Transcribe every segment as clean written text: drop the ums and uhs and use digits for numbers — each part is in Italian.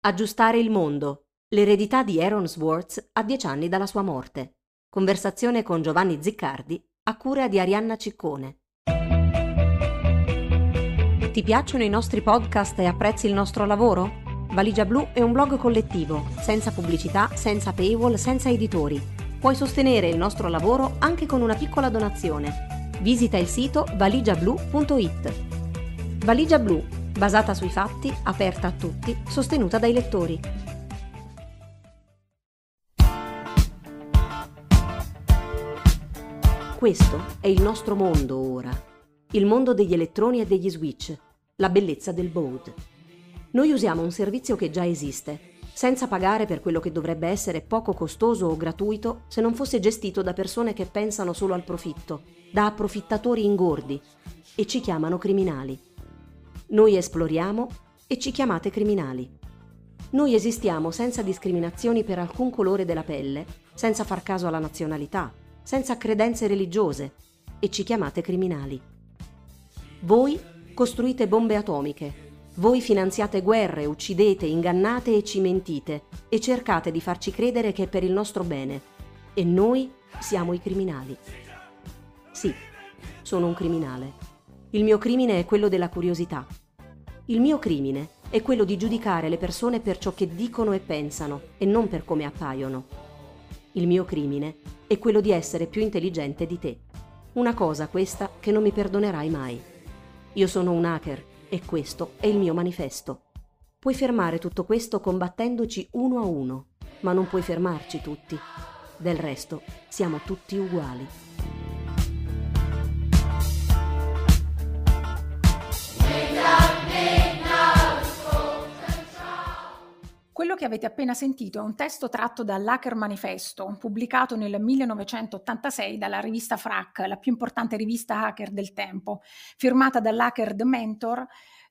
Aggiustare il mondo. L'eredità di Aaron Swartz a 10 anni dalla sua morte. Conversazione con Giovanni Ziccardi a cura di Arianna Ciccone. Ti piacciono i nostri podcast e apprezzi il nostro lavoro? Valigia Blu è un blog collettivo, senza pubblicità, senza paywall, senza editori. Puoi sostenere il nostro lavoro anche con una piccola donazione. Visita il sito valigiablu.it. Valigia Blu, basata sui fatti, aperta a tutti, sostenuta dai lettori. Questo è il nostro mondo ora, il mondo degli elettroni e degli switch, la bellezza del baud. Noi usiamo un servizio che già esiste, senza pagare per quello che dovrebbe essere poco costoso o gratuito se non fosse gestito da persone che pensano solo al profitto, da approfittatori ingordi, e ci chiamano criminali. Noi esploriamo e ci chiamate criminali. Noi esistiamo senza discriminazioni per alcun colore della pelle, senza far caso alla nazionalità, senza credenze religiose, e ci chiamate criminali. Voi costruite bombe atomiche. Voi finanziate guerre, uccidete, ingannate e ci mentite e cercate di farci credere che è per il nostro bene. E noi siamo i criminali. Sì, sono un criminale. Il mio crimine è quello della curiosità. Il mio crimine è quello di giudicare le persone per ciò che dicono e pensano e non per come appaiono. Il mio crimine è quello di essere più intelligente di te. Una cosa questa che non mi perdonerai mai. Io sono un hacker. E questo è il mio manifesto. Puoi fermare tutto questo combattendoci uno a uno, ma non puoi fermarci tutti. Del resto, siamo tutti uguali. Quello che avete appena sentito è un testo tratto dall'Hacker Manifesto, pubblicato nel 1986 dalla rivista Phrack, la più importante rivista hacker del tempo, firmata dall'hacker The Mentor.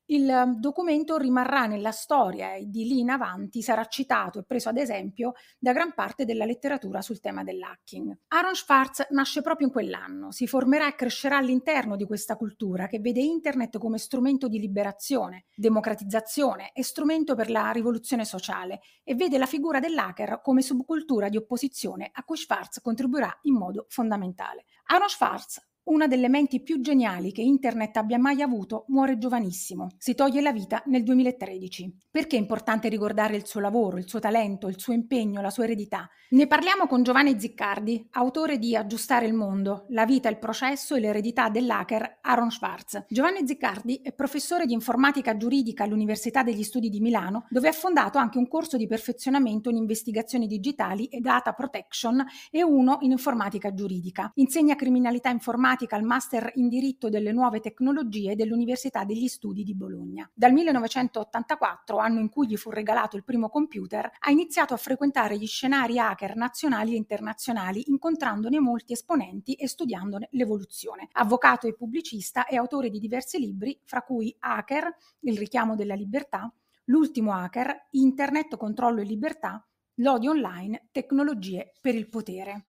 Il documento rimarrà nella storia e di lì in avanti sarà citato e preso ad esempio da gran parte della letteratura sul tema dell'hacking. Aaron Swartz nasce proprio in quell'anno, si formerà e crescerà all'interno di questa cultura che vede internet come strumento di liberazione, democratizzazione e strumento per la rivoluzione sociale e vede la figura dell'hacker come subcultura di opposizione a cui Swartz contribuirà in modo fondamentale. Aaron Swartz, una delle menti più geniali che internet abbia mai avuto, muore giovanissimo. Si toglie la vita nel 2013. Perché è importante ricordare il suo lavoro, il suo talento, il suo impegno, la sua eredità? Ne parliamo con Giovanni Ziccardi, autore di Aggiustare il mondo, la vita, il processo e l'eredità dell'hacker Aaron Swartz. Giovanni Ziccardi è professore di informatica giuridica all'Università degli Studi di Milano, dove ha fondato anche un corso di perfezionamento in investigazioni digitali e data protection e uno in informatica giuridica. Insegna criminalità informatica al Master in Diritto delle Nuove Tecnologie dell'Università degli Studi di Bologna. Dal 1984, anno in cui gli fu regalato il primo computer, ha iniziato a frequentare gli scenari hacker nazionali e internazionali, incontrandone molti esponenti e studiandone l'evoluzione. Avvocato e pubblicista, è autore di diversi libri, fra cui Hacker, Il richiamo della libertà, L'ultimo hacker, Internet, controllo e libertà, L'odio online, tecnologie per il potere.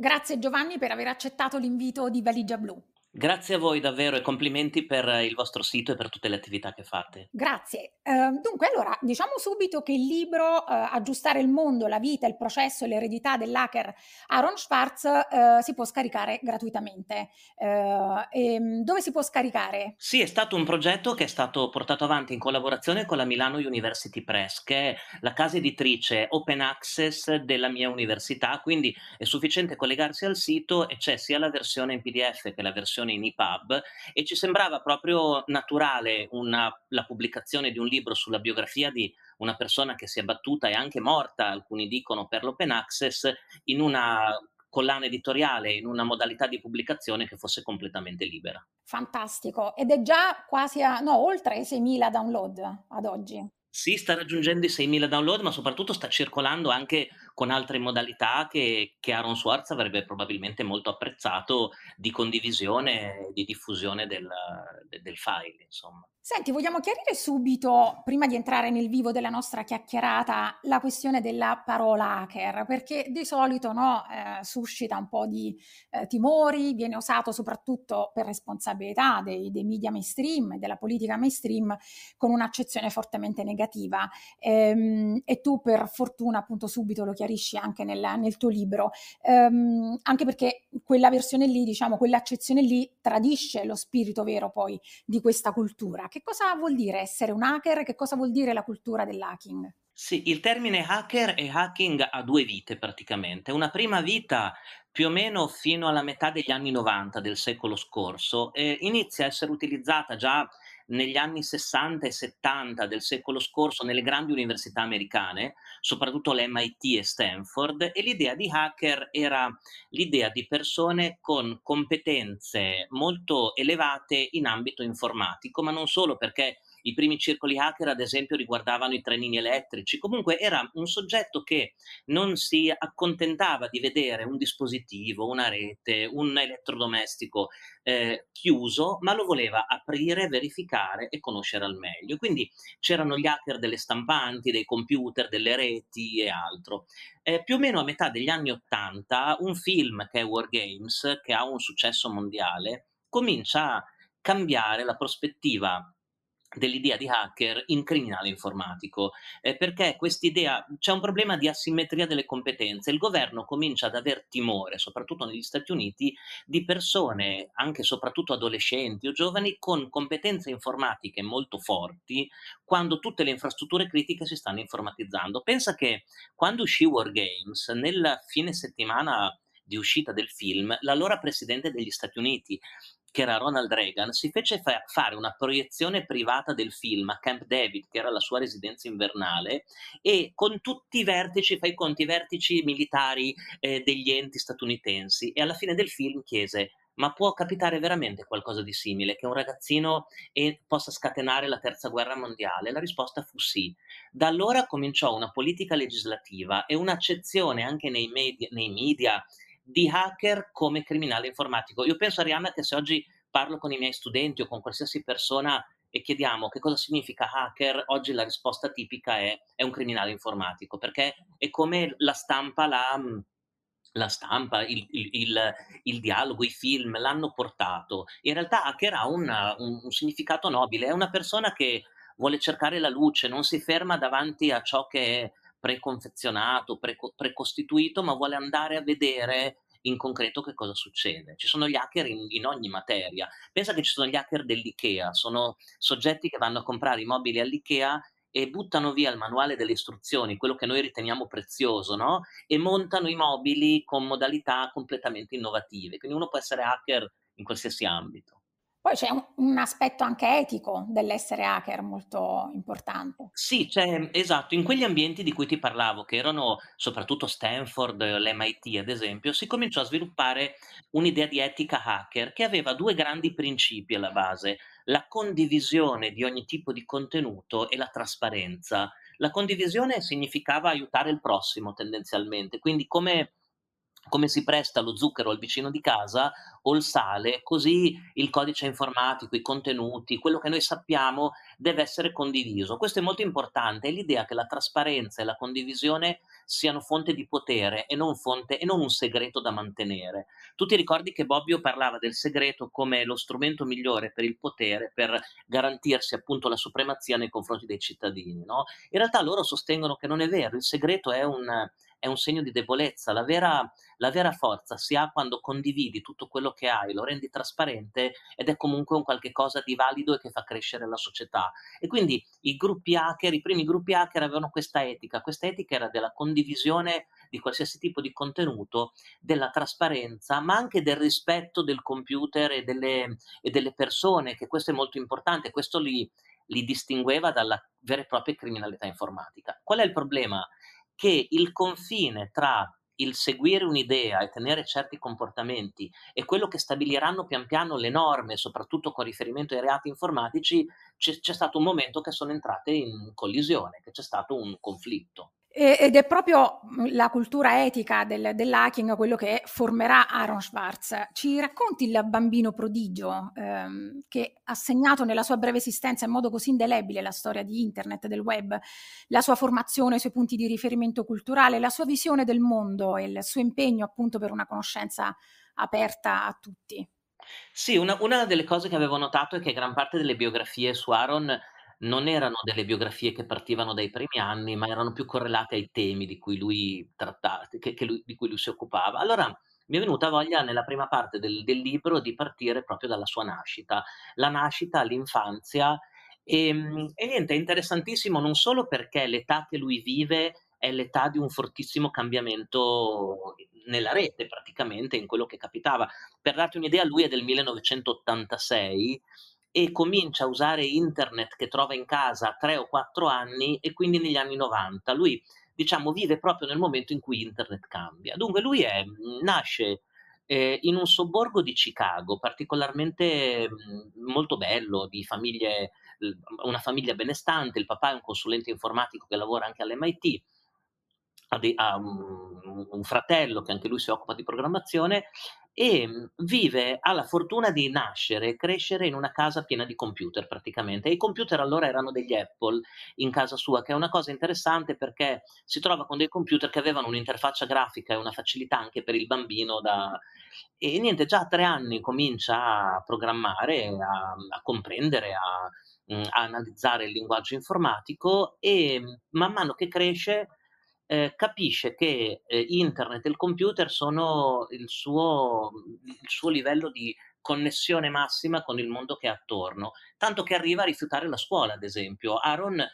Grazie Giovanni per aver accettato l'invito di Valigia Blu. Grazie a voi davvero e complimenti per il vostro sito e per tutte le attività che fate. Grazie. Dunque, allora, diciamo subito che il libro Aggiustare il mondo, la vita, il processo e l'eredità dell'hacker Aaron Swartz si può scaricare gratuitamente. Dove si può scaricare? Sì, è stato un progetto che è stato portato avanti in collaborazione con la Milano University Press, che è la casa editrice open access della mia università, quindi è sufficiente collegarsi al sito e c'è sia la versione in PDF che la versione in EPUB, e ci sembrava proprio naturale la pubblicazione di un libro sulla biografia di una persona che si è battuta e anche morta, alcuni dicono, per l'open access, in una collana editoriale, in una modalità di pubblicazione che fosse completamente libera. Fantastico, ed è già quasi oltre 6.000 download ad oggi. Sì, sta raggiungendo i 6.000 download, ma soprattutto sta circolando anche con altre modalità che Aaron Swartz avrebbe probabilmente molto apprezzato, di condivisione e di diffusione del file, insomma. Senti, vogliamo chiarire subito, prima di entrare nel vivo della nostra chiacchierata, la questione della parola hacker, perché di solito suscita un po' di timori, viene usato soprattutto per responsabilità dei media mainstream, della politica mainstream, con un'accezione fortemente negativa. E tu per fortuna appunto subito lo chiarisci anche nel tuo libro, anche perché quella versione lì, diciamo, quell'accezione lì tradisce lo spirito vero poi di questa cultura. Che cosa vuol dire essere un hacker? Che cosa vuol dire la cultura dell'hacking? Sì, il termine hacker e hacking ha due vite praticamente. Una prima vita, più o meno fino alla metà degli anni 90 del secolo scorso, inizia a essere utilizzata già negli anni 60 e 70 del secolo scorso nelle grandi università americane, soprattutto le MIT e Stanford, e l'idea di hacker era l'idea di persone con competenze molto elevate in ambito informatico, ma non solo, perché i primi circoli hacker, ad esempio, riguardavano i trenini elettrici. Comunque era un soggetto che non si accontentava di vedere un dispositivo, una rete, un elettrodomestico chiuso, ma lo voleva aprire, verificare e conoscere al meglio. Quindi c'erano gli hacker delle stampanti, dei computer, delle reti e altro. Più o meno a metà degli anni 80, un film che è War Games, che ha un successo mondiale, comincia a cambiare la prospettiva dell'idea di hacker in criminale informatico, perché quest'idea, c'è un problema di asimmetria delle competenze. Il governo comincia ad aver timore, soprattutto negli Stati Uniti, di persone, anche soprattutto adolescenti o giovani, con competenze informatiche molto forti, quando tutte le infrastrutture critiche si stanno informatizzando. Pensa che quando uscì War Games, nel fine settimana di uscita del film, l'allora presidente degli Stati Uniti, che era Ronald Reagan, si fece fare una proiezione privata del film a Camp David, che era la sua residenza invernale, e con tutti i vertici, fai conti, i vertici militari degli enti statunitensi, e alla fine del film chiese: ma può capitare veramente qualcosa di simile, che un ragazzino possa scatenare la terza guerra mondiale? La risposta fu sì. Da allora cominciò una politica legislativa e un'accezione anche nei media di hacker come criminale informatico. Io penso, Arianna, che se oggi parlo con i miei studenti o con qualsiasi persona e chiediamo che cosa significa hacker, oggi la risposta tipica è un criminale informatico, perché è come la stampa, il dialogo, i film l'hanno portato. In realtà hacker ha un significato nobile, è una persona che vuole cercare la luce, non si ferma davanti a ciò che è preconfezionato, precostituito, ma vuole andare a vedere in concreto che cosa succede. Ci sono gli hacker in ogni materia. Pensa che ci sono gli hacker dell'IKEA, sono soggetti che vanno a comprare i mobili all'IKEA e buttano via il manuale delle istruzioni, quello che noi riteniamo prezioso, no? E montano i mobili con modalità completamente innovative. Quindi uno può essere hacker in qualsiasi ambito. Poi c'è un aspetto anche etico dell'essere hacker molto importante. Sì, esatto. In quegli ambienti di cui ti parlavo, che erano soprattutto Stanford, l'MIT ad esempio, si cominciò a sviluppare un'idea di etica hacker che aveva due grandi principi alla base: la condivisione di ogni tipo di contenuto e la trasparenza. La condivisione significava aiutare il prossimo tendenzialmente, quindi come si presta lo zucchero al vicino di casa o il sale, così il codice informatico, i contenuti, quello che noi sappiamo deve essere condiviso. Questo è molto importante, è l'idea che la trasparenza e la condivisione siano fonte di potere e non un segreto da mantenere. Tu ti ricordi che Bobbio parlava del segreto come lo strumento migliore per il potere, per garantirsi appunto la supremazia nei confronti dei cittadini, no? In realtà loro sostengono che non è vero, il segreto è un segno di debolezza. La vera forza si ha quando condividi tutto quello che hai, lo rendi trasparente ed è comunque un qualche cosa di valido e che fa crescere la società. E quindi i primi gruppi hacker avevano questa etica era della condivisione di qualsiasi tipo di contenuto, della trasparenza, ma anche del rispetto del computer e delle persone, che questo è molto importante, questo li distingueva dalla vera e propria criminalità informatica. Qual è il problema? Che il confine tra il seguire un'idea e tenere certi comportamenti e quello che stabiliranno pian piano le norme, soprattutto con riferimento ai reati informatici, c'è stato un momento che sono entrate in collisione, che c'è stato un conflitto. Ed è proprio la cultura etica dell'hacking quello che formerà Aaron Swartz. Ci racconti il bambino prodigio che ha segnato nella sua breve esistenza in modo così indelebile la storia di internet, del web, la sua formazione, i suoi punti di riferimento culturale, la sua visione del mondo e il suo impegno appunto per una conoscenza aperta a tutti. Sì, una delle cose che avevo notato è che gran parte delle biografie su Aaron non erano delle biografie che partivano dai primi anni, ma erano più correlate ai temi di cui lui trattava, di cui lui si occupava. Allora mi è venuta voglia nella prima parte del libro di partire proprio dalla sua nascita, la nascita, l'infanzia e niente, è interessantissimo non solo perché l'età che lui vive è l'età di un fortissimo cambiamento nella rete, praticamente in quello che capitava. Per darti un'idea, lui è del 1986 e comincia a usare internet che trova in casa a 3 o 4 anni e quindi negli anni 90. Lui, diciamo, vive proprio nel momento in cui internet cambia. Dunque lui nasce in un sobborgo di Chicago, particolarmente molto bello, di famiglie, una famiglia benestante. Il papà è un consulente informatico che lavora anche all'MIT, ha un fratello che anche lui si occupa di programmazione, e vive, ha la fortuna di nascere e crescere in una casa piena di computer praticamente, e i computer allora erano degli Apple in casa sua, che è una cosa interessante perché si trova con dei computer che avevano un'interfaccia grafica e una facilità anche per il bambino e niente, già a 3 anni comincia a programmare, a comprendere, a analizzare il linguaggio informatico, e man mano che cresce capisce che internet e il computer sono il suo livello di connessione massima con il mondo che è attorno, tanto che arriva a rifiutare la scuola, ad esempio. Aaron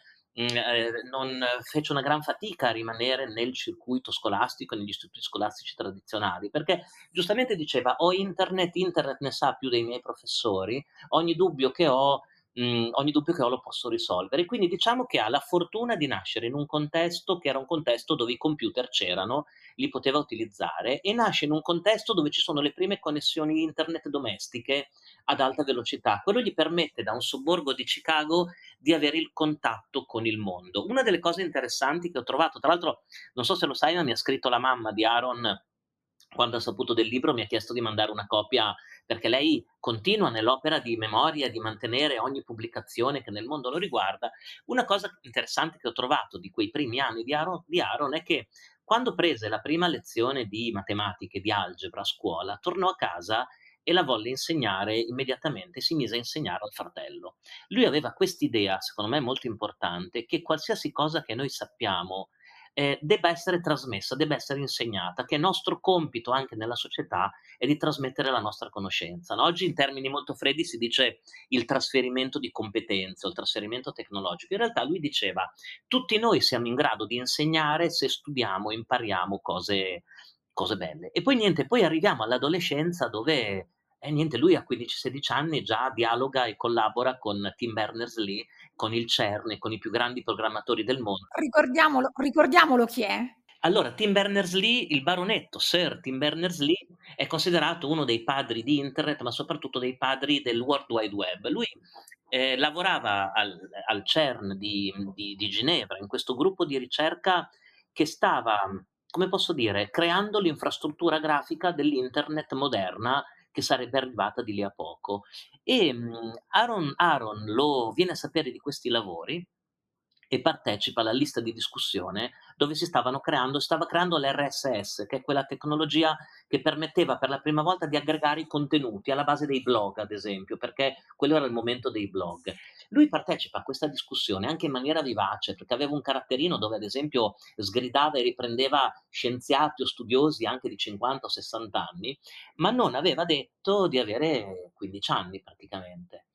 non fece una gran fatica a rimanere nel circuito scolastico, negli istituti scolastici tradizionali, perché giustamente diceva: ho internet ne sa più dei miei professori, ogni dubbio che ho lo posso risolvere. Quindi diciamo che ha la fortuna di nascere in un contesto che era un contesto dove i computer c'erano, li poteva utilizzare, e nasce in un contesto dove ci sono le prime connessioni internet domestiche ad alta velocità. Quello gli permette, da un sobborgo di Chicago, di avere il contatto con il mondo. Una delle cose interessanti che ho trovato, tra l'altro non so se lo sai, ma mi ha scritto la mamma di Aaron quando ha saputo del libro, mi ha chiesto di mandare una copia, perché lei continua nell'opera di memoria di mantenere ogni pubblicazione che nel mondo lo riguarda. Una cosa interessante che ho trovato di quei primi anni di Aaron è che quando prese la prima lezione di matematica e di algebra a scuola, tornò a casa e la volle insegnare immediatamente, si mise a insegnare al fratello. Lui aveva quest'idea, secondo me molto importante, che qualsiasi cosa che noi sappiamo debba essere trasmessa, debba essere insegnata, che è nostro compito anche nella società è di trasmettere la nostra conoscenza. No? Oggi in termini molto freddi si dice il trasferimento di competenze, il trasferimento tecnologico. In realtà lui diceva: tutti noi siamo in grado di insegnare se studiamo e impariamo cose belle. E poi niente, poi arriviamo all'adolescenza dove lui a 15-16 anni già dialoga e collabora con Tim Berners-Lee, con il CERN, con i più grandi programmatori del mondo. Ricordiamolo chi è? Allora, Tim Berners-Lee, il baronetto Sir Tim Berners-Lee, è considerato uno dei padri di internet, ma soprattutto dei padri del World Wide Web. Lui lavorava al CERN di Ginevra, in questo gruppo di ricerca che stava, come posso dire, creando l'infrastruttura grafica dell'internet moderna, che sarebbe arrivata di lì a poco. E Aaron lo viene a sapere di questi lavori e partecipa alla lista di discussione dove si stava creando l'RSS, che è quella tecnologia che permetteva per la prima volta di aggregare i contenuti alla base dei blog, ad esempio, perché quello era il momento dei blog. Lui partecipa a questa discussione anche in maniera vivace, perché aveva un caratterino dove ad esempio sgridava e riprendeva scienziati o studiosi anche di 50 o 60 anni, ma non aveva detto di avere 15 anni praticamente.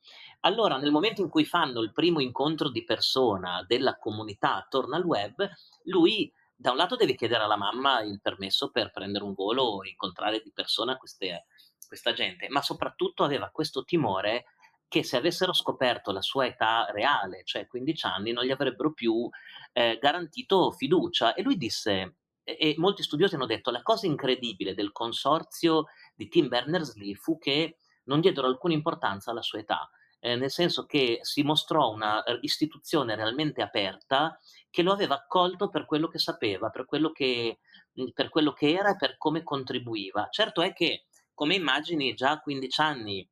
Allora, nel momento in cui fanno il primo incontro di persona della comunità attorno al web, lui da un lato deve chiedere alla mamma il permesso per prendere un volo o incontrare di persona questa gente, ma soprattutto aveva questo timore che se avessero scoperto la sua età reale, cioè 15 anni, non gli avrebbero più garantito fiducia. E lui disse, e molti studiosi hanno detto, la cosa incredibile del consorzio di Tim Berners-Lee fu che non diedero alcuna importanza alla sua età. nel senso che si mostrò una istituzione realmente aperta che lo aveva accolto per quello che sapeva, per quello che era e per come contribuiva. Certo è che, come immagini, già a 15 anni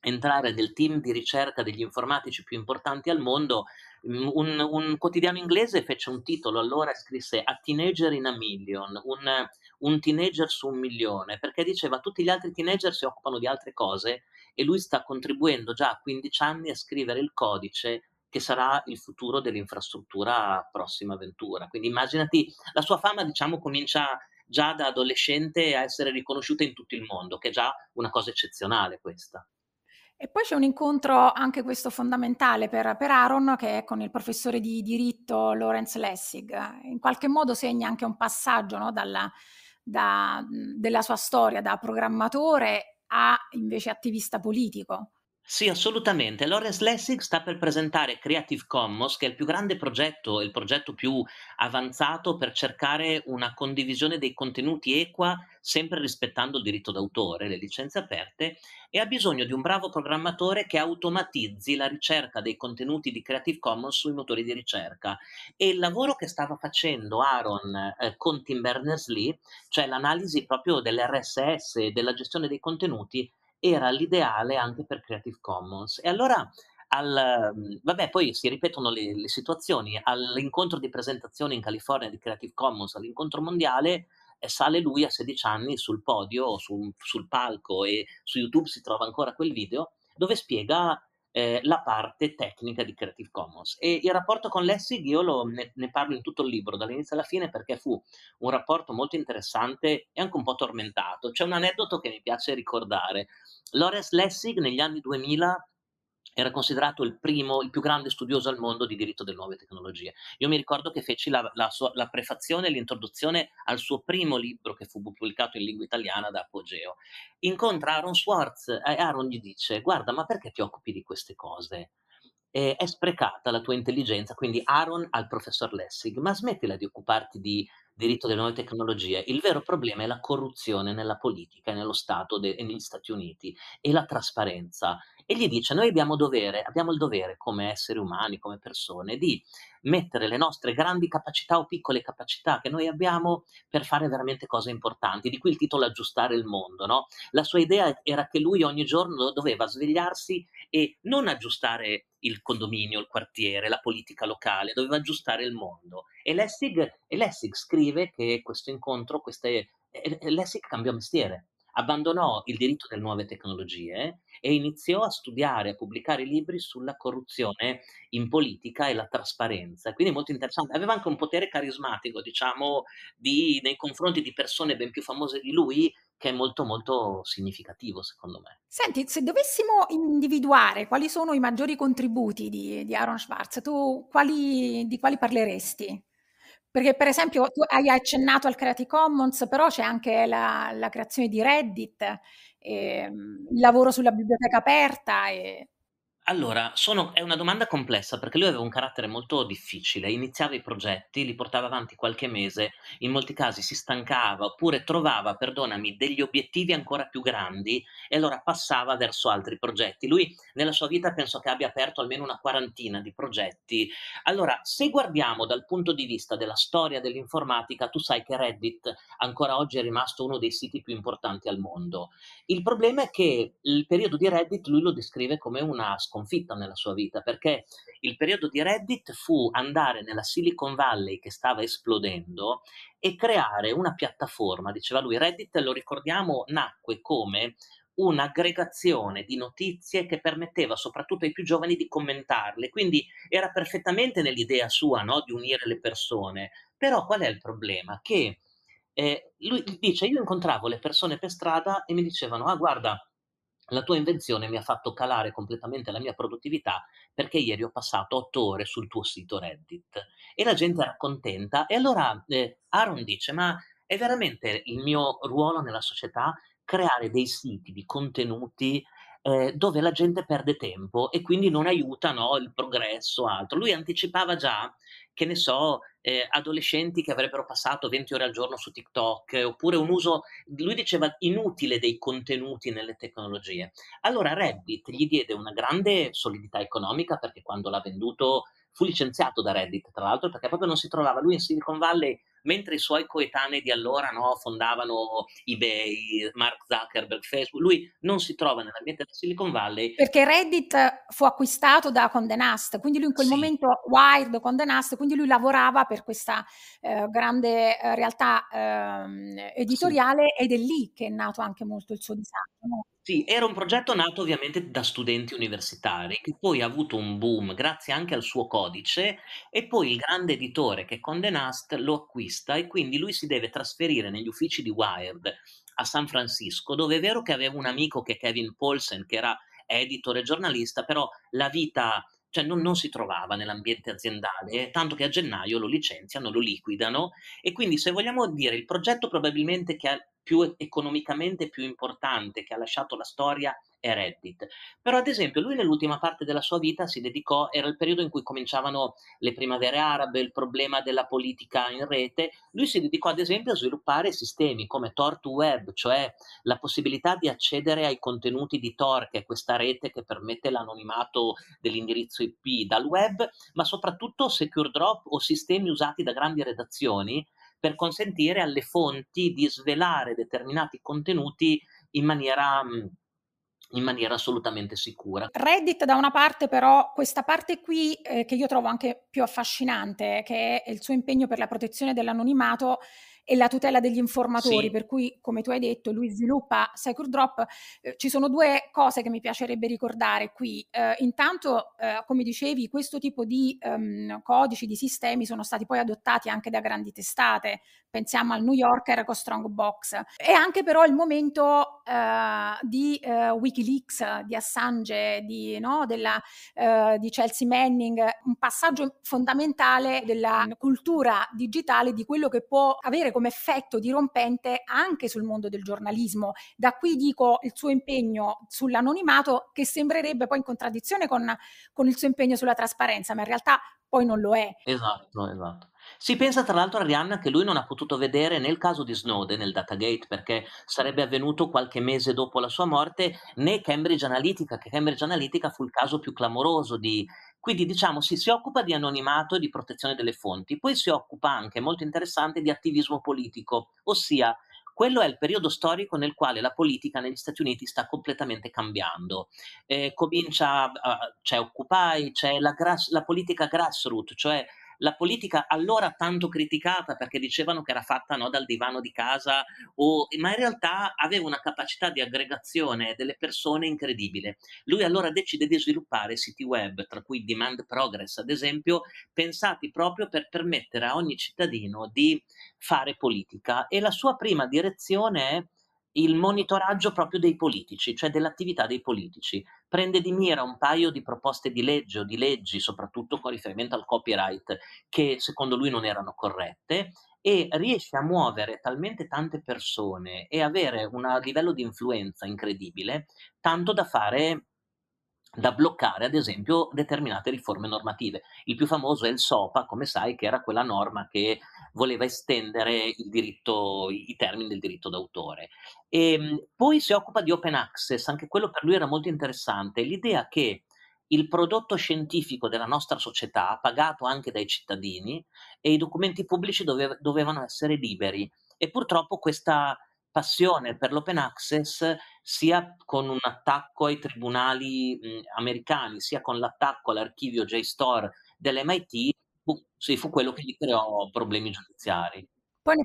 entrare nel team di ricerca degli informatici più importanti al mondo, un quotidiano inglese fece un titolo, allora scrisse "A teenager in a million", un teenager su 1 milione, perché diceva tutti gli altri teenager si occupano di altre cose e lui sta contribuendo già a 15 anni a scrivere il codice che sarà il futuro dell'infrastruttura prossima avventura. Quindi immaginati, la sua fama, diciamo, comincia già da adolescente a essere riconosciuta in tutto il mondo, che è già una cosa eccezionale questa. E poi c'è un incontro, anche questo fondamentale per Aaron, che è con il professore di diritto Lawrence Lessig. In qualche modo segna anche un passaggio, no, della sua storia da programmatore a invece attivista politico. Sì, assolutamente. Lawrence Lessig sta per presentare Creative Commons, che è il più grande progetto, il progetto più avanzato per cercare una condivisione dei contenuti equa, sempre rispettando il diritto d'autore, le licenze aperte, e ha bisogno di un bravo programmatore che automatizzi la ricerca dei contenuti di Creative Commons sui motori di ricerca. E il lavoro che stava facendo Aaron con Tim Berners-Lee, cioè l'analisi proprio dell'RSS e della gestione dei contenuti, era l'ideale anche per Creative Commons. E allora, poi si ripetono le situazioni. All'incontro di presentazione in California di Creative Commons, all'incontro mondiale, sale lui a 16 anni sul podio, sul palco, e su YouTube si trova ancora quel video, dove spiega la parte tecnica di Creative Commons. E il rapporto con Lessig, io ne parlo in tutto il libro, dall'inizio alla fine, perché fu un rapporto molto interessante e anche un po' tormentato. C'è un aneddoto che mi piace ricordare. Lawrence Lessig negli anni 2000 era considerato il più grande studioso al mondo di diritto delle nuove tecnologie. Io mi ricordo che feci la prefazione e l'introduzione al suo primo libro, che fu pubblicato in lingua italiana da Apogeo. Incontra Aaron Swartz e Aaron gli dice: "Guarda, ma perché ti occupi di queste cose? È sprecata la tua intelligenza", quindi Aaron al professor Lessig, "ma smettila di occuparti di diritto delle nuove tecnologie, il vero problema è la corruzione nella politica e nello Stato e negli Stati Uniti e la trasparenza". E gli dice: noi abbiamo il dovere come esseri umani, come persone, di mettere le nostre grandi capacità o piccole capacità che noi abbiamo per fare veramente cose importanti, di cui il titolo "Aggiustare il mondo", no? La sua idea era che lui ogni giorno doveva svegliarsi e non aggiustare il condominio, il quartiere, la politica locale, doveva aggiustare il mondo. E Lessig scrive che questo incontro, Lessig cambiò mestiere, abbandonò il diritto delle nuove tecnologie e iniziò a studiare, a pubblicare libri sulla corruzione in politica e la trasparenza. Quindi molto interessante. Aveva anche un potere carismatico, diciamo, nei confronti di persone ben più famose di lui, che è molto molto significativo secondo me. Senti, se dovessimo individuare quali sono i maggiori contributi di Aaron Swartz, tu di quali parleresti? Perché per esempio tu hai accennato al Creative Commons, però c'è anche la creazione di Reddit, il lavoro sulla biblioteca aperta. Allora, è una domanda complessa, perché lui aveva un carattere molto difficile, iniziava i progetti, li portava avanti qualche mese, in molti casi si stancava oppure trovava, perdonami, degli obiettivi ancora più grandi e allora passava verso altri progetti. Lui nella sua vita penso che abbia aperto almeno una quarantina di progetti. Allora, se guardiamo dal punto di vista della storia dell'informatica, tu sai che Reddit ancora oggi è rimasto uno dei siti più importanti al mondo. Il problema è che il periodo di Reddit lui lo descrive come una sconfitta nella sua vita, perché il periodo di Reddit fu andare nella Silicon Valley che stava esplodendo e creare una piattaforma. Diceva lui, Reddit, lo ricordiamo, nacque come un'aggregazione di notizie che permetteva soprattutto ai più giovani di commentarle, quindi era perfettamente nell'idea sua, no, di unire le persone. Però qual è il problema? Che lui dice, io incontravo le persone per strada e mi dicevano: ah, guarda, la tua invenzione mi ha fatto calare completamente la mia produttività, perché ieri ho passato 8 ore sul tuo sito Reddit. E la gente era contenta. E allora Aaron dice: ma è veramente il mio ruolo nella società creare dei siti di contenuti dove la gente perde tempo e quindi non aiuta, no, il progresso, altro. Lui anticipava già, che ne so, adolescenti che avrebbero passato 20 ore al giorno su TikTok, oppure un uso, lui diceva, inutile dei contenuti nelle tecnologie. Allora Reddit gli diede una grande solidità economica, perché quando l'ha venduto fu licenziato da Reddit, tra l'altro, perché proprio non si trovava. Lui in Silicon Valley, mentre i suoi coetanei di allora, no, fondavano eBay, Mark Zuckerberg, Facebook, lui non si trova nell'ambiente della Silicon Valley. Perché Reddit fu acquistato da Condé Nast, quindi lui in quel momento, Wired, Condé Nast, quindi lui lavorava per questa grande realtà editoriale, ed è lì che è nato anche molto il suo disagio, no? Sì, era un progetto nato ovviamente da studenti universitari, che poi ha avuto un boom grazie anche al suo codice, e poi il grande editore, che è Condé Nast, lo acquista, e quindi lui si deve trasferire negli uffici di Wired a San Francisco, dove è vero che aveva un amico che è Kevin Poulsen, che era editore e giornalista, però la vita, cioè, non si trovava nell'ambiente aziendale, tanto che a gennaio lo licenziano, lo liquidano, e quindi, se vogliamo dire, il progetto probabilmente che ha più economicamente più importante, che ha lasciato la storia, è Reddit. Però ad esempio lui nell'ultima parte della sua vita si dedicò, era il periodo in cui cominciavano le primavere arabe, il problema della politica in rete, lui si dedicò ad esempio a sviluppare sistemi come Tor2Web, cioè la possibilità di accedere ai contenuti di Tor, che è questa rete che permette l'anonimato dell'indirizzo IP dal web, ma soprattutto SecureDrop o sistemi usati da grandi redazioni per consentire alle fonti di svelare determinati contenuti in maniera assolutamente sicura. Reddit da una parte, però questa parte qui che io trovo anche più affascinante, che è il suo impegno per la protezione dell'anonimato e la tutela degli informatori, sì, per cui, come tu hai detto, lui sviluppa SecureDrop. Ci sono due cose che mi piacerebbe ricordare qui. Intanto, come dicevi, questo tipo di codici, di sistemi sono stati poi adottati anche da grandi testate, pensiamo al New Yorker con Strongbox. È anche però il momento di WikiLeaks, di Assange, di Chelsea Manning, un passaggio fondamentale della cultura digitale, di quello che può avere come effetto dirompente anche sul mondo del giornalismo. Da qui, dico, il suo impegno sull'anonimato, che sembrerebbe poi in contraddizione con il suo impegno sulla trasparenza, ma in realtà poi non lo è. Esatto. Si pensa, tra l'altro, Arianna, che lui non ha potuto vedere né il caso di Snowden, nel Datagate, perché sarebbe avvenuto qualche mese dopo la sua morte, né Cambridge Analytica, che Cambridge Analytica fu il caso più clamoroso di... Quindi, diciamo, si occupa di anonimato e di protezione delle fonti, poi si occupa anche, molto interessante, di attivismo politico, ossia quello è il periodo storico nel quale la politica negli Stati Uniti sta completamente cambiando. C'è Occupy, c'è la politica grassroots, cioè la politica allora tanto criticata perché dicevano che era fatta, no, dal divano di casa, ma in realtà aveva una capacità di aggregazione delle persone incredibile. Lui allora decide di sviluppare siti web, tra cui Demand Progress ad esempio, pensati proprio per permettere a ogni cittadino di fare politica, e la sua prima direzione è il monitoraggio proprio dei politici, cioè dell'attività dei politici. Prende di mira un paio di proposte di legge o di leggi, soprattutto con riferimento al copyright, che secondo lui non erano corrette, e riesce a muovere talmente tante persone e avere un livello di influenza incredibile, tanto da bloccare ad esempio determinate riforme normative. Il più famoso è il SOPA, come sai, che era quella norma che voleva estendere i termini del diritto d'autore. E poi si occupa di open access, anche quello per lui era molto interessante, l'idea che il prodotto scientifico della nostra società, pagato anche dai cittadini, e i documenti pubblici dovevano essere liberi, e purtroppo questa passione per l'open access, sia con un attacco ai tribunali americani, sia con l'attacco all'archivio JSTOR dell'MIT, fu quello che gli creò problemi giudiziari. Poi ne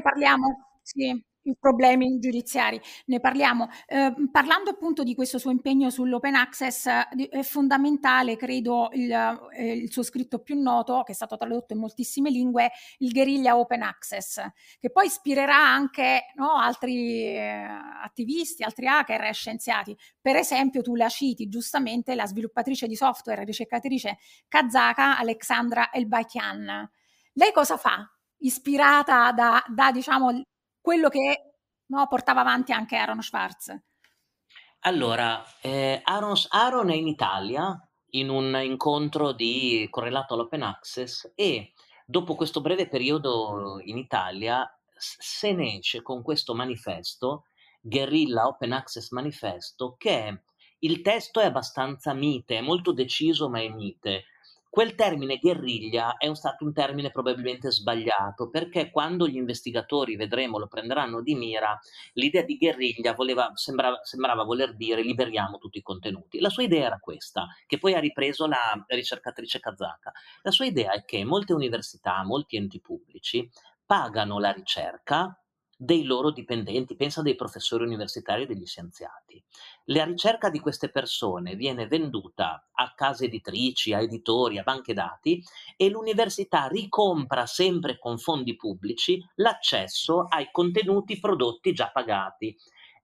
parliamo, sì. I problemi giudiziari, ne parliamo. Parlando appunto di questo suo impegno sull'open access, è fondamentale, credo, il suo scritto più noto, che è stato tradotto in moltissime lingue, il Guerrilla Open Access, che poi ispirerà anche, no, altri attivisti, altri hacker e scienziati. Per esempio, tu la citi giustamente, la sviluppatrice di software e ricercatrice kazaka Alexandra Elbakyan. Lei cosa fa? Ispirata da diciamo quello che portava avanti anche Aaron Swartz. Allora, Aaron è in Italia in un incontro di correlato all'open access e dopo questo breve periodo in Italia se ne esce con questo manifesto, Guerrilla Open Access Manifesto, che il testo è abbastanza mite, è molto deciso ma è mite. Quel termine guerriglia è stato un termine probabilmente sbagliato, perché quando gli investigatori, vedremo, lo prenderanno di mira, l'idea di guerriglia sembrava voler dire liberiamo tutti i contenuti. La sua idea era questa, che poi ha ripreso la ricercatrice kazaka. La sua idea è che molte università, molti enti pubblici pagano la ricerca dei loro dipendenti, pensa dei professori universitari e degli scienziati. La ricerca di queste persone viene venduta a case editrici, a editori, a banche dati e l'università ricompra sempre con fondi pubblici l'accesso ai contenuti prodotti già pagati.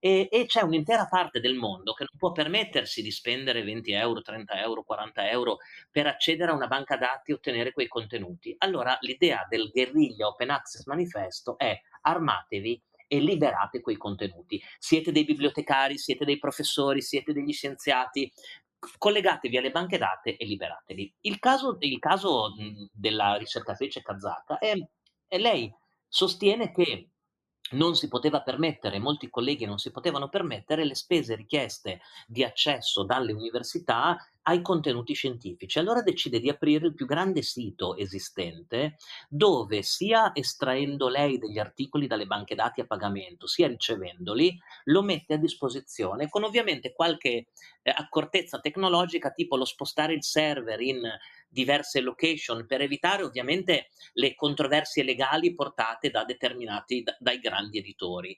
E c'è un'intera parte del mondo che non può permettersi di spendere 20 euro, 30 euro, 40 euro per accedere a una banca dati e ottenere quei contenuti. Allora l'idea del Guerriglia Open Access Manifesto è armatevi e liberate quei contenuti. Siete dei bibliotecari, siete dei professori, siete degli scienziati, collegatevi alle banche dati e liberateli. Il caso della ricercatrice kazaka è lei sostiene che non si poteva permettere, molti colleghi non si potevano permettere le spese richieste di accesso dalle università ai contenuti scientifici. Allora decide di aprire il più grande sito esistente dove, sia estraendo lei degli articoli dalle banche dati a pagamento, sia ricevendoli, lo mette a disposizione con ovviamente qualche accortezza tecnologica, tipo lo spostare il server in diverse location per evitare ovviamente le controversie legali portate da determinati, dai grandi editori.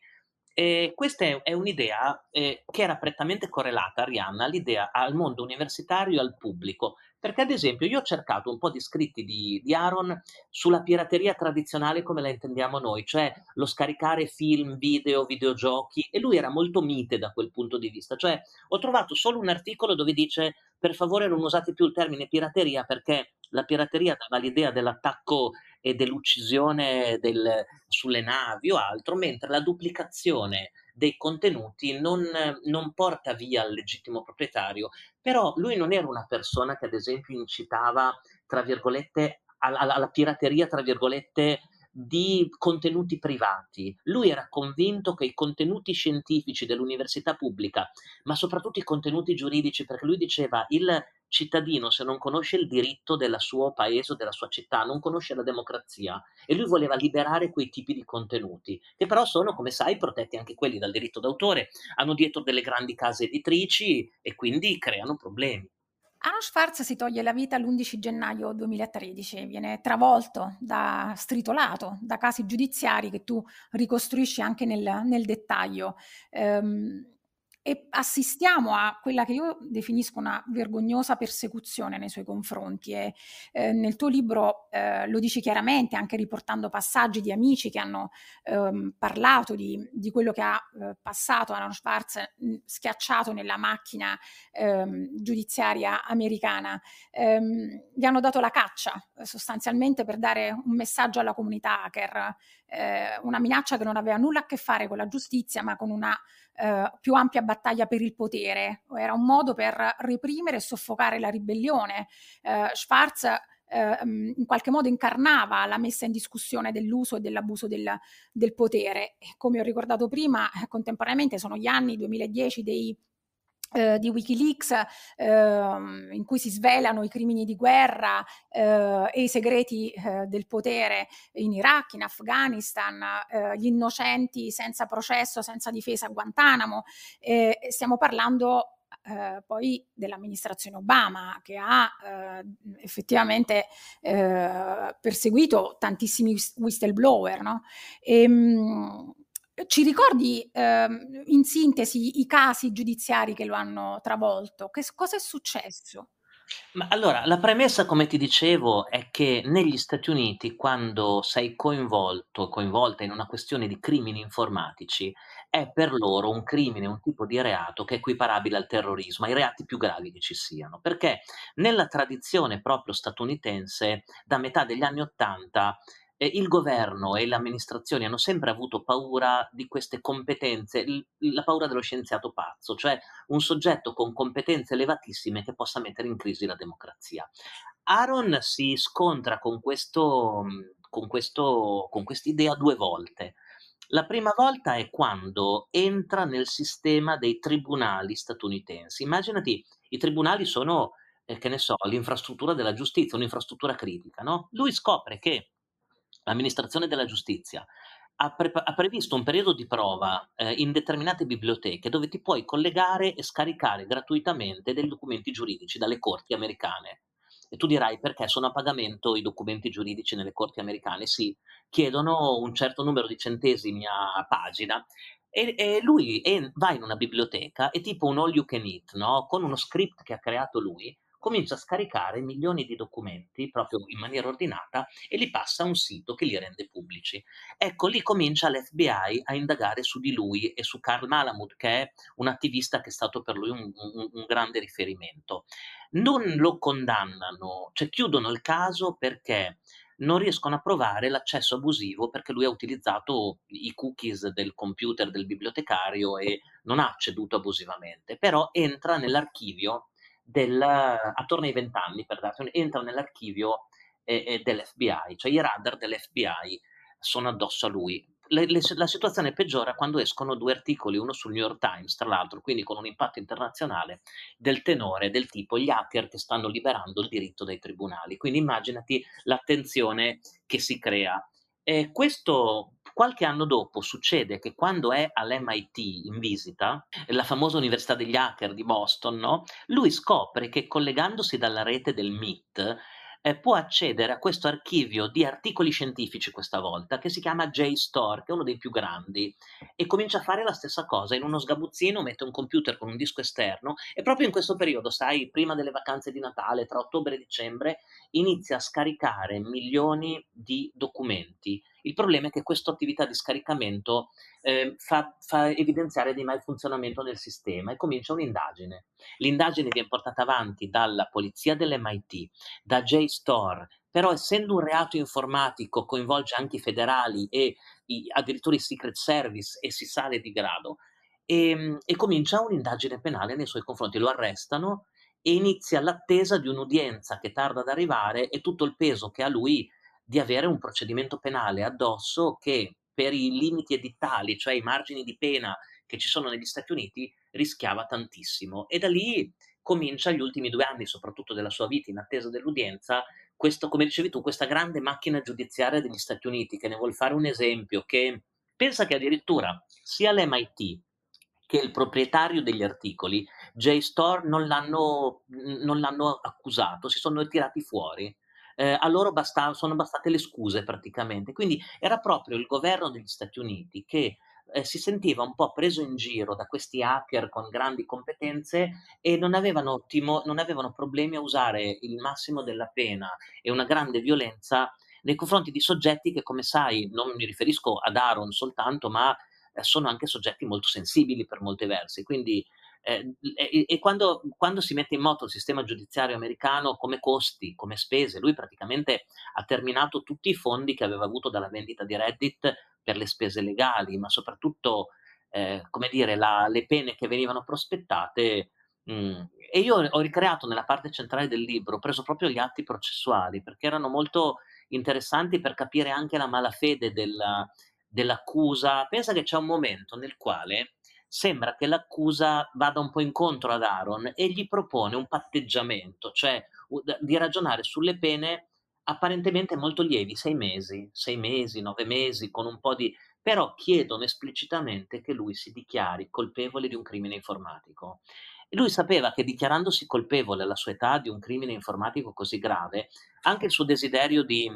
Questa è un'idea che era prettamente correlata, Arianna, all'idea al mondo universitario e al pubblico, perché ad esempio io ho cercato un po' di scritti di Aaron sulla pirateria tradizionale come la intendiamo noi, cioè lo scaricare film, video, videogiochi, e lui era molto mite da quel punto di vista, cioè ho trovato solo un articolo dove dice per favore non usate più il termine pirateria perché la pirateria dava l'idea dell'attacco e dell'uccisione sulle navi o altro, mentre la duplicazione dei contenuti non porta via al legittimo proprietario. Però lui non era una persona che ad esempio incitava, tra virgolette, alla pirateria, tra virgolette, di contenuti privati. Lui era convinto che i contenuti scientifici dell'università pubblica, ma soprattutto i contenuti giuridici, perché lui diceva il cittadino, se non conosce il diritto del suo paese o della sua città, non conosce la democrazia, e lui voleva liberare quei tipi di contenuti, che però sono, come sai, protetti anche quelli dal diritto d'autore, hanno dietro delle grandi case editrici e quindi creano problemi. Aaron Swartz si toglie la vita l'11 gennaio 2013, viene travolto, stritolato da casi giudiziari che tu ricostruisci anche nel dettaglio. E assistiamo a quella che io definisco una vergognosa persecuzione nei suoi confronti e nel tuo libro lo dici chiaramente, anche riportando passaggi di amici che hanno parlato di quello che ha passato Aaron Swartz schiacciato nella macchina giudiziaria americana. Gli hanno dato la caccia sostanzialmente per dare un messaggio alla comunità hacker, una minaccia che non aveva nulla a che fare con la giustizia ma con una più ampia battaglia per il potere. Era un modo per reprimere e soffocare la ribellione. Swartz in qualche modo incarnava la messa in discussione dell'uso e dell'abuso del potere. Come ho ricordato prima, contemporaneamente sono gli anni 2010 di WikiLeaks, in cui si svelano i crimini di guerra e i segreti del potere in Iraq, in Afghanistan, gli innocenti senza processo, senza difesa a Guantanamo. Stiamo parlando poi dell'amministrazione Obama, che ha effettivamente perseguito tantissimi whistleblower, no? Ci ricordi in sintesi i casi giudiziari che lo hanno travolto? Che cosa è successo? Ma allora, la premessa, come ti dicevo, è che negli Stati Uniti, quando sei coinvolta in una questione di crimini informatici, è per loro un crimine, un tipo di reato che è equiparabile al terrorismo, ai reati più gravi che ci siano, perché nella tradizione proprio statunitense, da metà degli anni '80, il governo e l'amministrazione hanno sempre avuto paura di queste competenze, la paura dello scienziato pazzo, cioè un soggetto con competenze elevatissime che possa mettere in crisi la democrazia. Aaron si scontra con quest'idea due volte. La prima volta è quando entra nel sistema dei tribunali statunitensi. Immaginati, i tribunali sono, che ne so, l'infrastruttura della giustizia, un'infrastruttura critica, no? Lui scopre che l'amministrazione della giustizia ha previsto un periodo di prova in determinate biblioteche dove ti puoi collegare e scaricare gratuitamente dei documenti giuridici dalle corti americane. E tu dirai, perché sono a pagamento i documenti giuridici nelle corti americane? Sì, chiedono un certo numero di centesimi a pagina, e lui va in una biblioteca e tipo un all you can eat, no? Con uno script che ha creato lui, comincia a scaricare milioni di documenti proprio in maniera ordinata e li passa a un sito che li rende pubblici. Ecco, lì comincia l'FBI a indagare su di lui e su Karl Malamud, che è un attivista che è stato per lui un grande riferimento. Non lo condannano, cioè chiudono il caso perché non riescono a provare l'accesso abusivo, perché lui ha utilizzato i cookies del computer del bibliotecario e non ha acceduto abusivamente, però entra nell'archivio attorno ai 20 anni, per darti entra nell'archivio dell'FBI, cioè i radar dell'FBI sono addosso a lui. La situazione peggiora quando escono due articoli, uno sul New York Times, tra l'altro, quindi con un impatto internazionale, del tenore del tipo gli hacker che stanno liberando il diritto dai tribunali. Quindi immaginati l'attenzione che si crea. Questo qualche anno dopo succede che quando è all'MIT in visita, la famosa università degli hacker di Boston, no? Lui scopre che collegandosi dalla rete del MIT può accedere a questo archivio di articoli scientifici, questa volta, che si chiama JSTOR, che è uno dei più grandi, e comincia a fare la stessa cosa. In uno sgabuzzino mette un computer con un disco esterno e proprio in questo periodo, sai, prima delle vacanze di Natale, tra ottobre e dicembre, inizia a scaricare milioni di documenti. Il problema è che questa attività di scaricamento fa evidenziare di malfunzionamento del sistema e comincia un'indagine. L'indagine viene portata avanti dalla polizia dell'MIT, da JSTOR, però essendo un reato informatico coinvolge anche i federali e addirittura i Secret Service, e si sale di grado, e comincia un'indagine penale nei suoi confronti. Lo arrestano e inizia l'attesa di un'udienza che tarda ad arrivare e tutto il peso che ha lui di avere un procedimento penale addosso che, per i limiti edittali, cioè i margini di pena che ci sono negli Stati Uniti, rischiava tantissimo. E da lì comincia gli ultimi 2 anni, soprattutto della sua vita, in attesa dell'udienza, come dicevi tu, questa grande macchina giudiziaria degli Stati Uniti, che ne vuol fare un esempio, che pensa che addirittura sia l'MIT che il proprietario degli articoli, JSTOR, non l'hanno accusato, si sono tirati fuori. A loro sono bastate le scuse praticamente, quindi era proprio il governo degli Stati Uniti che si sentiva un po' preso in giro da questi hacker con grandi competenze e non avevano problemi a usare il massimo della pena e una grande violenza nei confronti di soggetti che, come sai, non mi riferisco ad Aaron soltanto, ma sono anche soggetti molto sensibili per molti versi, quindi quando si mette in moto il sistema giudiziario americano come costi, come spese, lui praticamente ha terminato tutti i fondi che aveva avuto dalla vendita di Reddit per le spese legali, ma soprattutto come dire, le pene che venivano prospettate. E io ho ricreato nella parte centrale del libro, ho preso proprio gli atti processuali perché erano molto interessanti per capire anche la malafede dell'accusa. Pensa che c'è un momento nel quale sembra che l'accusa vada un po' incontro ad Aaron e gli propone un patteggiamento, cioè di ragionare sulle pene apparentemente molto lievi, 6 mesi, 9 mesi, con un po' di... però chiedono esplicitamente che lui si dichiari colpevole di un crimine informatico. E lui sapeva che dichiarandosi colpevole alla sua età di un crimine informatico così grave, anche il suo desiderio di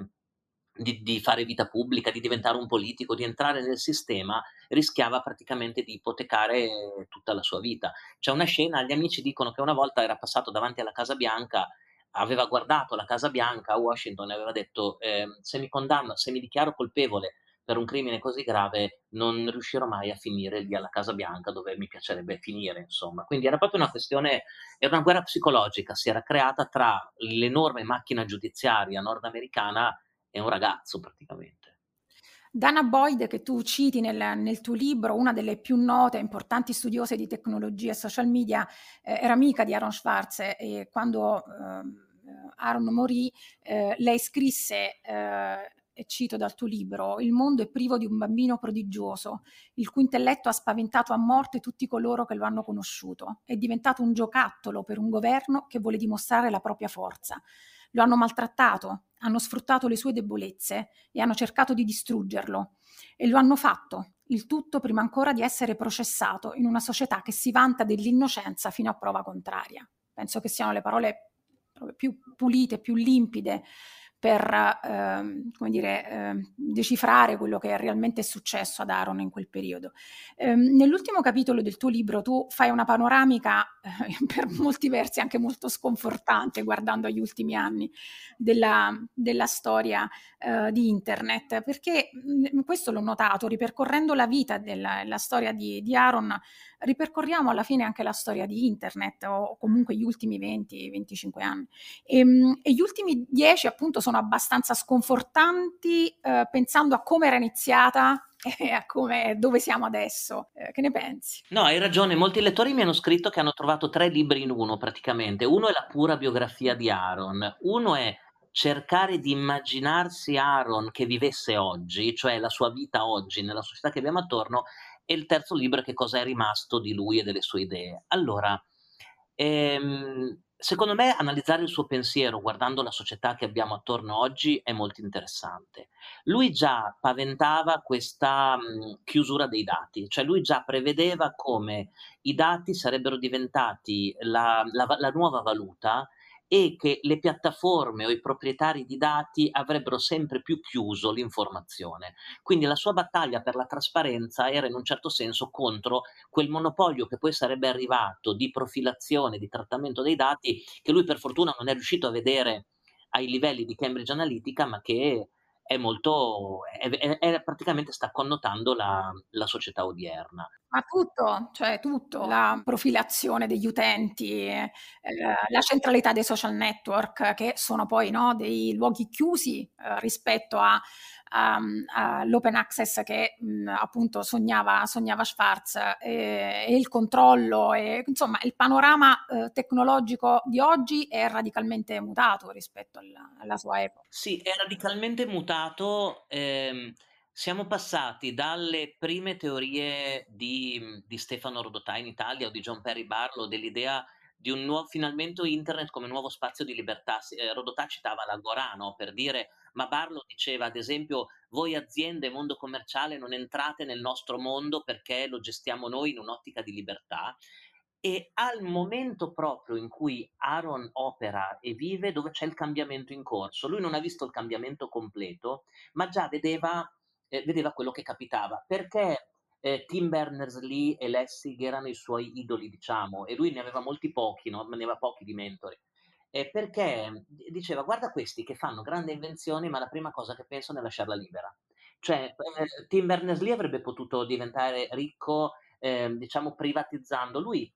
fare vita pubblica, di diventare un politico, di entrare nel sistema, rischiava praticamente di ipotecare tutta la sua vita. C'è una scena, gli amici dicono che una volta era passato davanti alla Casa Bianca, aveva guardato la Casa Bianca a Washington e aveva detto se mi dichiaro colpevole per un crimine così grave non riuscirò mai a finire lì alla Casa Bianca dove mi piacerebbe finire, insomma. Quindi era proprio una questione, era una guerra psicologica, si era creata tra l'enorme macchina giudiziaria nordamericana è un ragazzo praticamente. Dana Boyd, che tu citi nel tuo libro, una delle più note e importanti studiose di tecnologia e social media, era amica di Aaron Swartz e quando Aaron morì lei scrisse, e cito dal tuo libro, «Il mondo è privo di un bambino prodigioso, il cui intelletto ha spaventato a morte tutti coloro che lo hanno conosciuto. È diventato un giocattolo per un governo che vuole dimostrare la propria forza. Lo hanno maltrattato, hanno sfruttato le sue debolezze e hanno cercato di distruggerlo. E lo hanno fatto, il tutto prima ancora di essere processato in una società che si vanta dell'innocenza fino a prova contraria». Penso che siano le parole più pulite, più limpide per decifrare quello che è realmente successo ad Aaron in quel periodo. Nell'ultimo capitolo del tuo libro tu fai una panoramica per molti versi anche molto sconfortante, guardando agli ultimi anni della storia di internet, perché questo l'ho notato, ripercorrendo la vita della storia di Aaron, ripercorriamo alla fine anche la storia di internet, o comunque gli ultimi 20-25 anni, e gli ultimi 10 appunto sono abbastanza sconfortanti, pensando a come era iniziata e a dove siamo adesso. Che ne pensi? No, hai ragione, molti lettori mi hanno scritto che hanno trovato 3 libri in uno praticamente. Uno è la pura biografia di Aaron, uno è cercare di immaginarsi Aaron che vivesse oggi, cioè la sua vita oggi nella società che abbiamo attorno, e il terzo libro è che cosa è rimasto di lui e delle sue idee. Allora, secondo me analizzare il suo pensiero guardando la società che abbiamo attorno oggi è molto interessante. Lui già paventava questa chiusura dei dati, cioè lui già prevedeva come i dati sarebbero diventati la nuova valuta e che le piattaforme o i proprietari di dati avrebbero sempre più chiuso l'informazione. Quindi la sua battaglia per la trasparenza era in un certo senso contro quel monopolio che poi sarebbe arrivato di profilazione, di trattamento dei dati, che lui per fortuna non è riuscito a vedere ai livelli di Cambridge Analytica, ma che è molto, praticamente sta connotando la società odierna. Ma tutto, cioè tutto, la profilazione degli utenti, la centralità dei social network, che sono poi dei luoghi chiusi rispetto all'open access che appunto sognava Swartz, e il controllo, e insomma il panorama tecnologico di oggi è radicalmente mutato rispetto alla sua epoca. Sì, è radicalmente mutato. Siamo passati dalle prime teorie di Stefano Rodotà in Italia o di John Perry Barlow, dell'idea di un nuovo, finalmente, internet come nuovo spazio di libertà. Rodotà citava l'Agorano per dire, ma Barlow diceva ad esempio, voi aziende, mondo commerciale, non entrate nel nostro mondo perché lo gestiamo noi in un'ottica di libertà. E al momento proprio in cui Aaron opera e vive, dove c'è il cambiamento in corso, lui non ha visto il cambiamento completo, ma già vedeva quello che capitava, perché Tim Berners-Lee e Lessig erano i suoi idoli, diciamo, e lui ne aveva molti pochi, ne aveva pochi di mentori, perché diceva, guarda questi che fanno grandi invenzioni, ma la prima cosa che pensano è lasciarla libera. Cioè Tim Berners-Lee avrebbe potuto diventare ricco, diciamo, privatizzando. Lui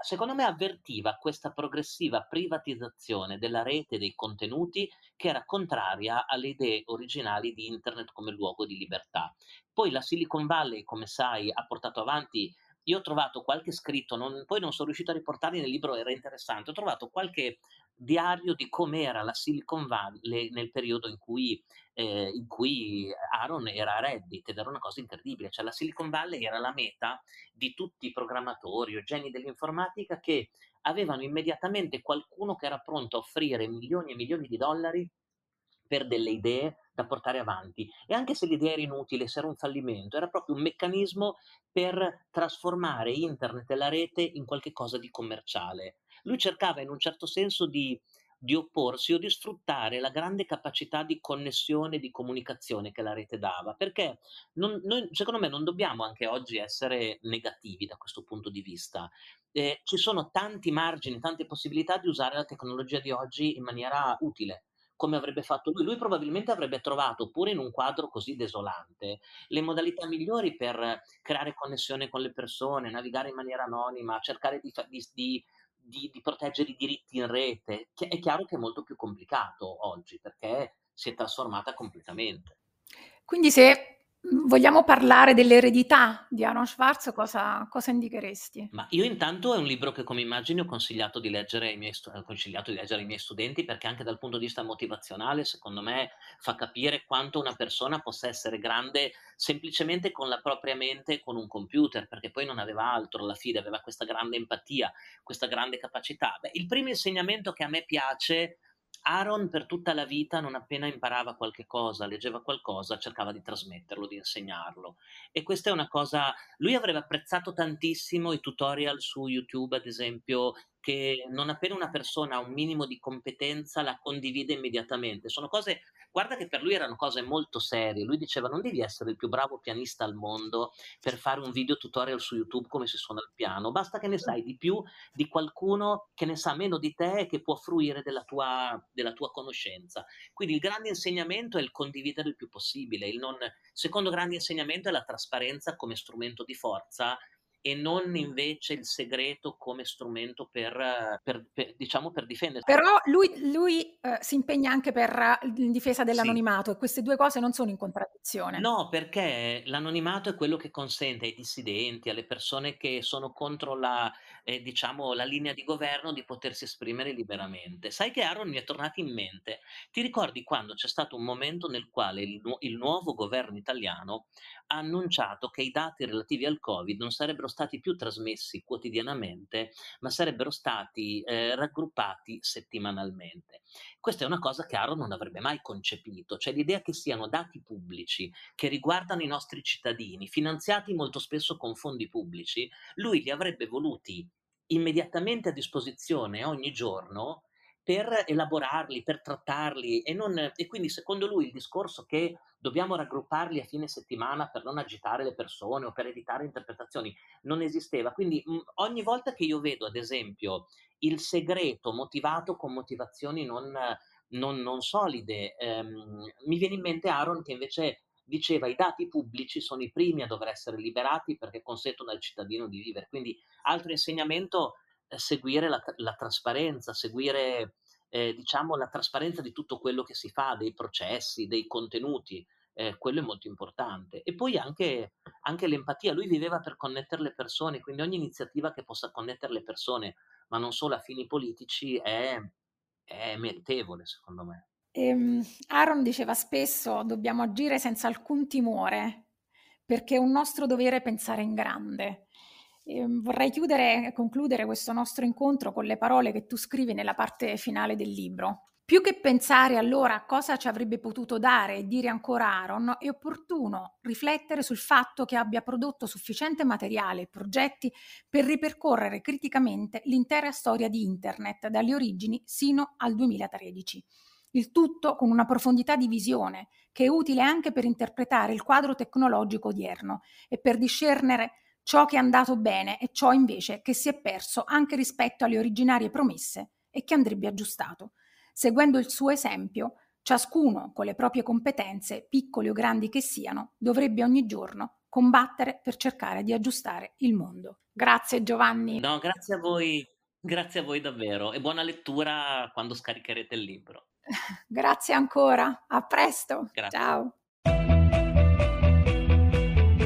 secondo me avvertiva questa progressiva privatizzazione della rete, dei contenuti, che era contraria alle idee originali di internet come luogo di libertà. Poi la Silicon Valley, come sai, ha portato avanti, io ho trovato qualche scritto, poi non sono riuscito a riportarli nel libro, era interessante, ho trovato qualche diario di com'era la Silicon Valley nel periodo in cui Aaron era a Reddit, ed era una cosa incredibile, cioè la Silicon Valley era la meta di tutti i programmatori o geni dell'informatica che avevano immediatamente qualcuno che era pronto a offrire milioni e milioni di dollari per delle idee da portare avanti, e anche se l'idea era inutile, se era un fallimento, era proprio un meccanismo per trasformare internet e la rete in qualche cosa di commerciale. Lui cercava in un certo senso di opporsi o di sfruttare la grande capacità di connessione, di comunicazione che la rete dava, perché noi, secondo me, non dobbiamo anche oggi essere negativi da questo punto di vista. Ci sono tanti margini, tante possibilità di usare la tecnologia di oggi in maniera utile, come avrebbe fatto lui. Lui probabilmente avrebbe trovato, pure in un quadro così desolante, le modalità migliori per creare connessione con le persone, navigare in maniera anonima, cercare di proteggere i diritti in rete. È chiaro che è molto più complicato oggi, perché si è trasformata completamente. Quindi se vogliamo parlare dell'eredità di Aaron Swartz, cosa indicheresti? Ma io intanto è un libro che come immagini ho consigliato di leggere ai miei studenti, perché anche dal punto di vista motivazionale secondo me fa capire quanto una persona possa essere grande semplicemente con la propria mente, con un computer, perché poi non aveva altro alla fine, aveva questa grande empatia, questa grande capacità. Beh, il primo insegnamento che a me piace: Aaron per tutta la vita, non appena imparava qualche cosa, leggeva qualcosa, cercava di trasmetterlo, di insegnarlo, e questa è una cosa. Lui avrebbe apprezzato tantissimo i tutorial su YouTube, ad esempio, che non appena una persona ha un minimo di competenza la condivide immediatamente. Sono cose, guarda, che per lui erano cose molto serie. Lui diceva: non devi essere il più bravo pianista al mondo per fare un video tutorial su YouTube come si suona il piano, basta che ne sai di più di qualcuno che ne sa meno di te e che può fruire della tua conoscenza. Quindi il grande insegnamento è il condividere il più possibile. Il secondo grande insegnamento è la trasparenza come strumento di forza, e non invece il segreto come strumento per difendere. Però lui si impegna anche in difesa dell'anonimato, sì. E queste due cose non sono in contraddizione. No, perché l'anonimato è quello che consente ai dissidenti, alle persone che sono contro la linea di governo, di potersi esprimere liberamente. Sai che Aaron mi è tornato in mente, ti ricordi quando c'è stato un momento nel quale il nuovo governo italiano ha annunciato che i dati relativi al Covid non sarebbero stati più trasmessi quotidianamente, ma sarebbero stati raggruppati settimanalmente. Questa è una cosa che Aaron non avrebbe mai concepito, cioè l'idea che siano dati pubblici che riguardano i nostri cittadini, finanziati molto spesso con fondi pubblici. Lui li avrebbe voluti immediatamente a disposizione ogni giorno per elaborarli, per trattarli, e quindi secondo lui il discorso che dobbiamo raggrupparli a fine settimana per non agitare le persone o per evitare interpretazioni non esisteva. Quindi ogni volta che io vedo, ad esempio, il segreto motivato con motivazioni non solide, mi viene in mente Aaron, che invece diceva: i dati pubblici sono i primi a dover essere liberati perché consentono al cittadino di vivere. Quindi altro insegnamento: seguire la trasparenza, seguire la trasparenza di tutto quello che si fa, dei processi, dei contenuti, quello è molto importante. E poi anche l'empatia. Lui viveva per connettere le persone, quindi ogni iniziativa che possa connettere le persone, ma non solo a fini politici, è meritevole, secondo me. Aaron diceva spesso: dobbiamo agire senza alcun timore, perché è un nostro dovere pensare in grande. Vorrei concludere questo nostro incontro con le parole che tu scrivi nella parte finale del libro. Più che pensare allora a cosa ci avrebbe potuto dare e dire ancora Aaron, è opportuno riflettere sul fatto che abbia prodotto sufficiente materiale e progetti per ripercorrere criticamente l'intera storia di Internet dalle origini sino al 2013. Il tutto con una profondità di visione che è utile anche per interpretare il quadro tecnologico odierno e per discernere ciò che è andato bene e ciò invece che si è perso anche rispetto alle originarie promesse e che andrebbe aggiustato. Seguendo il suo esempio, ciascuno con le proprie competenze, piccoli o grandi che siano, dovrebbe ogni giorno combattere per cercare di aggiustare il mondo. Grazie Giovanni. No, grazie a voi davvero, e buona lettura quando scaricherete il libro. Grazie ancora, a presto. Grazie. Ciao.